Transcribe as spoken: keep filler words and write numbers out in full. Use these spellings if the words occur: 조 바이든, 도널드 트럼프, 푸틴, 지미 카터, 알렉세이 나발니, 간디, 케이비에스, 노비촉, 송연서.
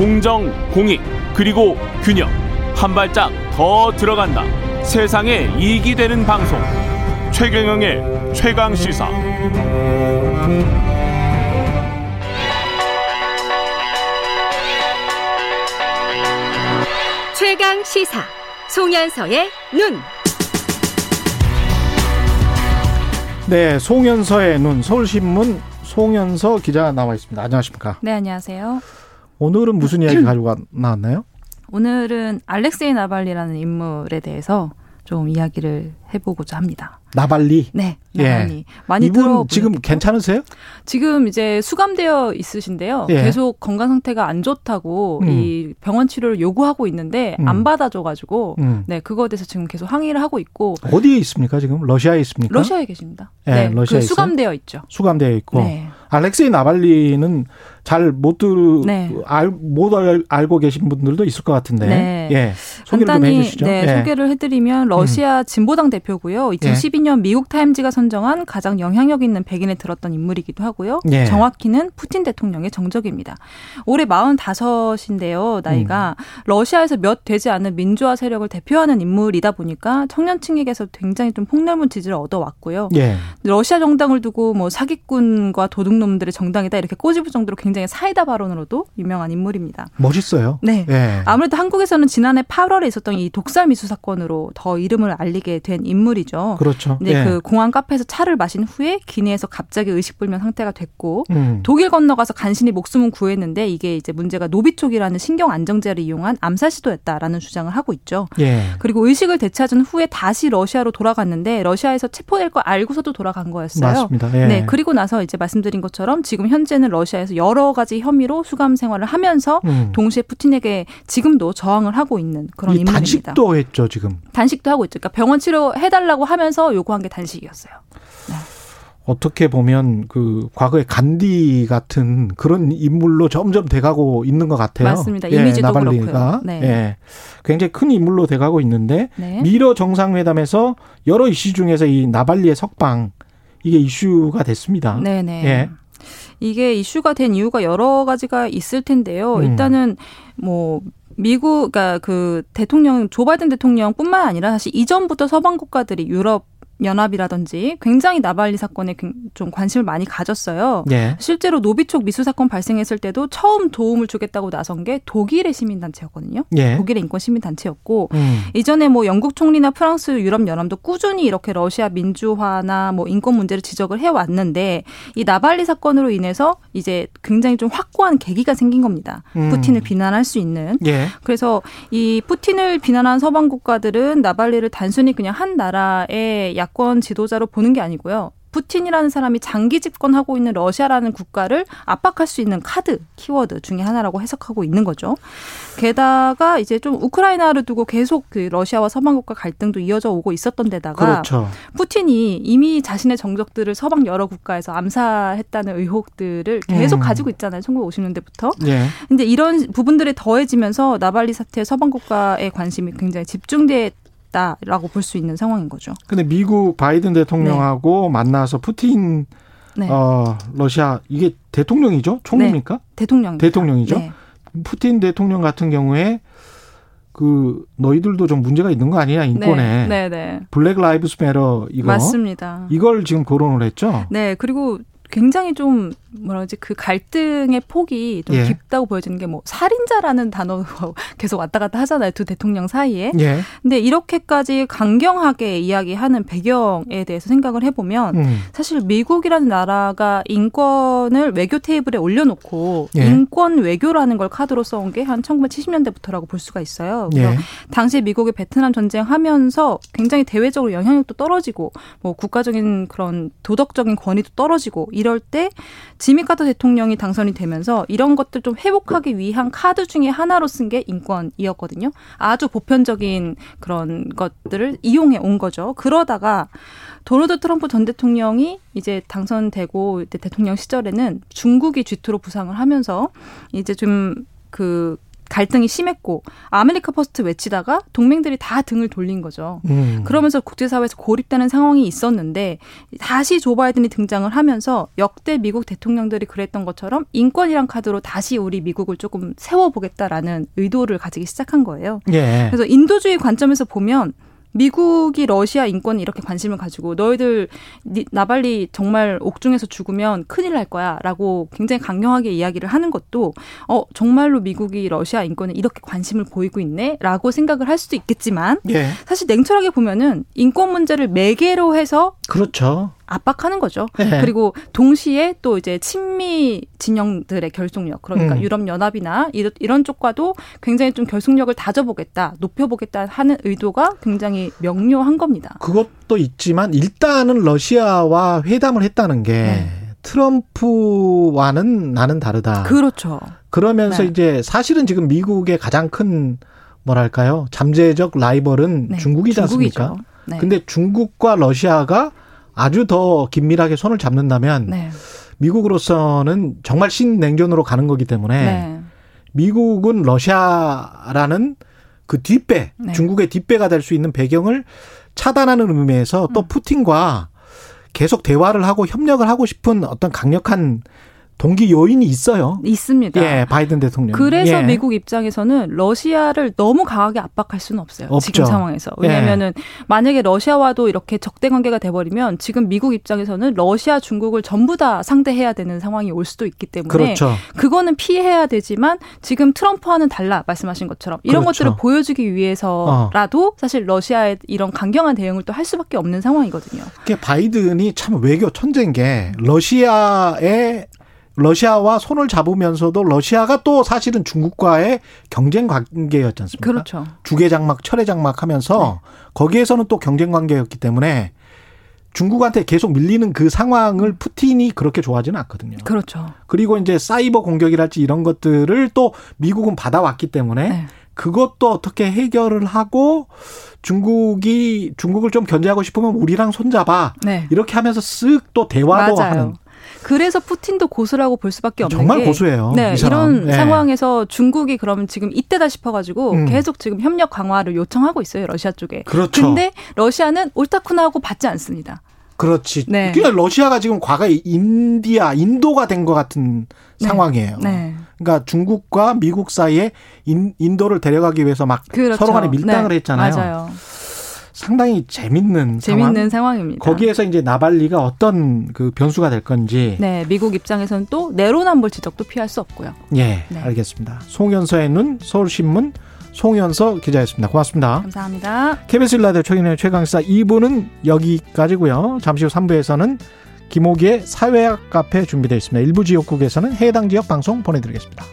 공정, 공익, 그리고 균형. 한 발짝 더 들어간다. 세상에 이익이 되는 방송. 최경영의 최강시사. 최강시사 송연서의 눈. 네, 송연서의 눈. 서울신문 송연서 기자 나와 있습니다. 안녕하십니까? 네, 안녕하세요. 오늘은 무슨 이야기 가지고 나왔나요? 오늘은 알렉세이 나발니라는 인물에 대해서 좀 이야기를 해보고자 합니다. 나발니? 네, 나발니. 예. 많이 들어보셨죠? 이분 지금 괜찮으세요? 지금 이제 수감되어 있으신데요. 예. 계속 건강 상태가 안 좋다고 음. 이 병원 치료를 요구하고 있는데 음. 안 받아줘가지고 음. 네, 그거에 대해서 지금 계속 항의를 하고 있고. 어디에 있습니까 지금? 러시아에 있습니까? 러시아에 계십니다. 예, 네, 러시아에 그 수감되어 있죠. 수감되어 있고. 네. 알렉세이 나발니는 잘 못 들, 네. 알, 못 알, 알고 계신 분들도 있을 것 같은데. 네. 예. 소개를 간단히, 좀 해주시죠. 네, 예. 소개를 해드리면 러시아 진보당 대표고요. 이천십이 년 예. 미국 타임즈가 선정한 가장 영향력 있는 백인에 들었던 인물이기도 하고요. 예. 정확히는 푸틴 대통령의 정적입니다. 올해 마흔다섯인데요. 나이가. 음. 러시아에서 몇 되지 않은 민주화 세력을 대표하는 인물이다 보니까 청년층에게서 굉장히 좀 폭넓은 지지를 얻어왔고요. 예. 러시아 정당을 두고 뭐 사기꾼과 도둑 놈들의 정당이다 이렇게 꼬집을 정도로 굉장히 사이다 발언으로도 유명한 인물입니다. 멋있어요. 네. 예. 아무래도 한국에서는 지난해 팔월에 있었던 이 독살 미수 사건으로 더 이름을 알리게 된 인물이죠. 그렇죠. 예. 그 공항 카페에서 차를 마신 후에 기내에서 갑자기 의식불명 상태가 됐고 음. 독일 건너가서 간신히 목숨은 구했는데 이게 이제 문제가 노비촉이라는 신경 안정제를 이용한 암살 시도였다라는 주장을 하고 있죠. 예. 그리고 의식을 되찾은 후에 다시 러시아로 돌아갔는데 러시아에서 체포될 걸 알고서도 돌아간 거였어요. 맞습니다. 예. 네. 그리고 나서 이제 말씀드린 것 것처럼 지금 현재는 러시아에서 여러 가지 혐의로 수감 생활을 하면서 음. 동시에 푸틴에게 지금도 저항을 하고 있는 그런 인물입니다. 단식도 했죠, 지금. 단식도 하고 있죠. 그러니까 병원 치료해달라고 하면서 요구한 게 단식이었어요. 네. 어떻게 보면 그 과거의 간디 같은 그런 인물로 점점 돼가고 있는 것 같아요. 맞습니다. 이미지도 예, 그렇고요. 네. 예, 굉장히 큰 인물로 돼가고 있는데 네. 미러 정상회담에서 여러 이슈 중에서 이 나발리의 석방 이게 이슈가 됐습니다. 네네. 예. 이게 이슈가 된 이유가 여러 가지가 있을 텐데요. 음. 일단은 뭐 미국, 그러니까 그 대통령 조 바이든 대통령뿐만 아니라 사실 이전부터 서방 국가들이 유럽 연합이라든지 굉장히 나발니 사건에 좀 관심을 많이 가졌어요. 예. 실제로 노비촉 미수 사건 발생했을 때도 처음 도움을 주겠다고 나선 게 독일의 시민단체였거든요. 예. 독일의 인권시민단체였고 음. 이전에 뭐 영국 총리나 프랑스 유럽연합도 꾸준히 이렇게 러시아 민주화나 뭐 인권 문제를 지적을 해왔는데 이 나발니 사건으로 인해서 이제 굉장히 좀 확고한 계기가 생긴 겁니다. 음. 푸틴을 비난할 수 있는. 예. 그래서 이 푸틴을 비난한 서방 국가들은 나발니를 단순히 그냥 한 나라의 약 야권 지도자로 보는 게 아니고요. 푸틴이라는 사람이 장기 집권하고 있는 러시아라는 국가를 압박할 수 있는 카드, 키워드 중에 하나라고 해석하고 있는 거죠. 게다가 이제 좀 우크라이나를 두고 계속 그 러시아와 서방국가 갈등도 이어져 오고 있었던 데다가 그렇죠. 푸틴이 이미 자신의 정적들을 서방 여러 국가에서 암살했다는 의혹들을 계속 음. 가지고 있잖아요. 천구백오십 년대부터. 그런데 예. 이런 부분들이 더해지면서 나발니 사태에 서방국가의 관심이 굉장히 집중돼 라고 볼 수 있는 상황인 거죠. 근데 미국 바이든 대통령하고 네. 만나서 푸틴, 네. 어, 러시아 이게 대통령이죠? 총리입니까? 네. 대통령입니다. 대통령이죠. 네. 푸틴 대통령 같은 경우에 그 너희들도 좀 문제가 있는 거 아니냐 인권에. 네. 네, 네. 블랙 라이브스 매터 이거. 맞습니다. 이걸 지금 거론을 했죠. 네. 그리고 굉장히 좀 뭐라 그러지 그 갈등의 폭이 좀 예. 깊다고 보여지는 게 뭐 살인자라는 단어가 계속 왔다 갔다 하잖아요. 두 대통령 사이에. 예. 근데 이렇게까지 강경하게 이야기하는 배경에 대해서 생각을 해보면 음. 사실 미국이라는 나라가 인권을 외교 테이블에 올려놓고 예. 인권 외교라는 걸 카드로 써온 게 한 천구백칠십 년대부터라고 볼 수가 있어요. 예. 당시 미국의 베트남 전쟁하면서 굉장히 대외적으로 영향력도 떨어지고 뭐 국가적인 그런 도덕적인 권위도 떨어지고 이럴 때 지미 카터 대통령이 당선이 되면서 이런 것들 좀 회복하기 위한 카드 중에 하나로 쓴 게 인권이었거든요. 아주 보편적인 그런 것들을 이용해 온 거죠. 그러다가 도널드 트럼프 전 대통령이 이제 당선되고 이제 대통령 시절에는 중국이 쥐투로 부상을 하면서 이제 좀 그 갈등이 심했고 아메리카 퍼스트 외치다가 동맹들이 다 등을 돌린 거죠. 음. 그러면서 국제사회에서 고립되는 상황이 있었는데 다시 조 바이든이 등장을 하면서 역대 미국 대통령들이 그랬던 것처럼 인권이란 카드로 다시 우리 미국을 조금 세워보겠다라는 의도를 가지기 시작한 거예요. 예. 그래서 인도주의 관점에서 보면 미국이 러시아 인권에 이렇게 관심을 가지고 너희들 나발리 정말 옥중에서 죽으면 큰일 날 거야 라고 굉장히 강경하게 이야기를 하는 것도 어 정말로 미국이 러시아 인권에 이렇게 관심을 보이고 있네 라고 생각을 할 수도 있겠지만 예. 사실 냉철하게 보면은 인권 문제를 매개로 해서 그렇죠. 압박하는 거죠. 네. 그리고 동시에 또 이제 친미 진영들의 결속력, 그러니까 음. 유럽 연합이나 이런, 이런 쪽과도 굉장히 좀 결속력을 다져보겠다, 높여보겠다 하는 의도가 굉장히 명료한 겁니다. 그것도 있지만 일단은 러시아와 회담을 했다는 게 네. 트럼프와는 나는 다르다. 그렇죠. 그러면서 네. 이제 사실은 지금 미국의 가장 큰 뭐랄까요 잠재적 라이벌은 네. 중국이지 않습니까? 중국이죠. 네. 근데 중국과 러시아가 아주 더 긴밀하게 손을 잡는다면 네. 미국으로서는 정말 신냉전으로 가는 거기 때문에 네. 미국은 러시아라는 그 뒷배, 네. 중국의 뒷배가 될 수 있는 배경을 차단하는 의미에서 또 푸틴과 계속 대화를 하고 협력을 하고 싶은 어떤 강력한 동기 요인이 있어요. 있습니다. 예, 바이든 대통령. 그래서 예. 미국 입장에서는 러시아를 너무 강하게 압박할 수는 없어요. 없죠. 지금 상황에서. 왜냐하면은 예. 만약에 러시아와도 이렇게 적대 관계가 돼버리면 지금 미국 입장에서는 러시아, 중국을 전부 다 상대해야 되는 상황이 올 수도 있기 때문에 그렇죠. 그거는 피해야 되지만 지금 트럼프와는 달라 말씀하신 것처럼 이런 그렇죠. 것들을 보여주기 위해서라도 어. 사실 러시아의 이런 강경한 대응을 또 할 수밖에 없는 상황이거든요. 바이든이 참 외교 천재인 게 러시아의 러시아와 손을 잡으면서도 러시아가 또 사실은 중국과의 경쟁 관계였지 않습니까? 그렇죠. 주계장막, 철회장막 하면서 네. 거기에서는 또 경쟁 관계였기 때문에 중국한테 계속 밀리는 그 상황을 푸틴이 그렇게 좋아하지는 않거든요. 그렇죠. 그리고 이제 사이버 공격이랄지 이런 것들을 또 미국은 받아왔기 때문에 네. 그것도 어떻게 해결을 하고 중국이, 중국을 좀 견제하고 싶으면 우리랑 손잡아. 네. 이렇게 하면서 쓱 또 대화도 맞아요. 하는. 그래서 푸틴도 고수라고 볼 수밖에 없는 정말 게 정말 고수예요. 네, 이런 네. 상황에서 중국이 그러면 지금 이때다 싶어가지고 음. 계속 지금 협력 강화를 요청하고 있어요. 러시아 쪽에. 그렇죠. 근데 러시아는 옳다쿠나 하고 받지 않습니다. 그렇지. 네. 그러니까 러시아가 지금 과거에 인디아, 인도가 된 것 같은 네. 상황이에요. 네. 그러니까 중국과 미국 사이에 인, 인도를 데려가기 위해서 막 그렇죠. 서로 간에 밀당을 네. 했잖아요. 맞아요. 상당히 재밌는, 재밌는 상황. 상황입니다. 거기에서 이제 나발리가 어떤 그 변수가 될 건지. 네, 미국 입장에서는 또 내로남불 지적도 피할 수 없고요. 예, 네. 알겠습니다. 송연서의 눈, 서울신문 송연서 기자였습니다. 고맙습니다. 감사합니다. 케이비에스 일 라디오 최경영의 최강시사 이 부는 여기까지고요. 잠시 후 삼 부에서는 김호기의 사회학 카페 준비되어 있습니다. 일부 지역국에서는 해당 지역 방송 보내드리겠습니다.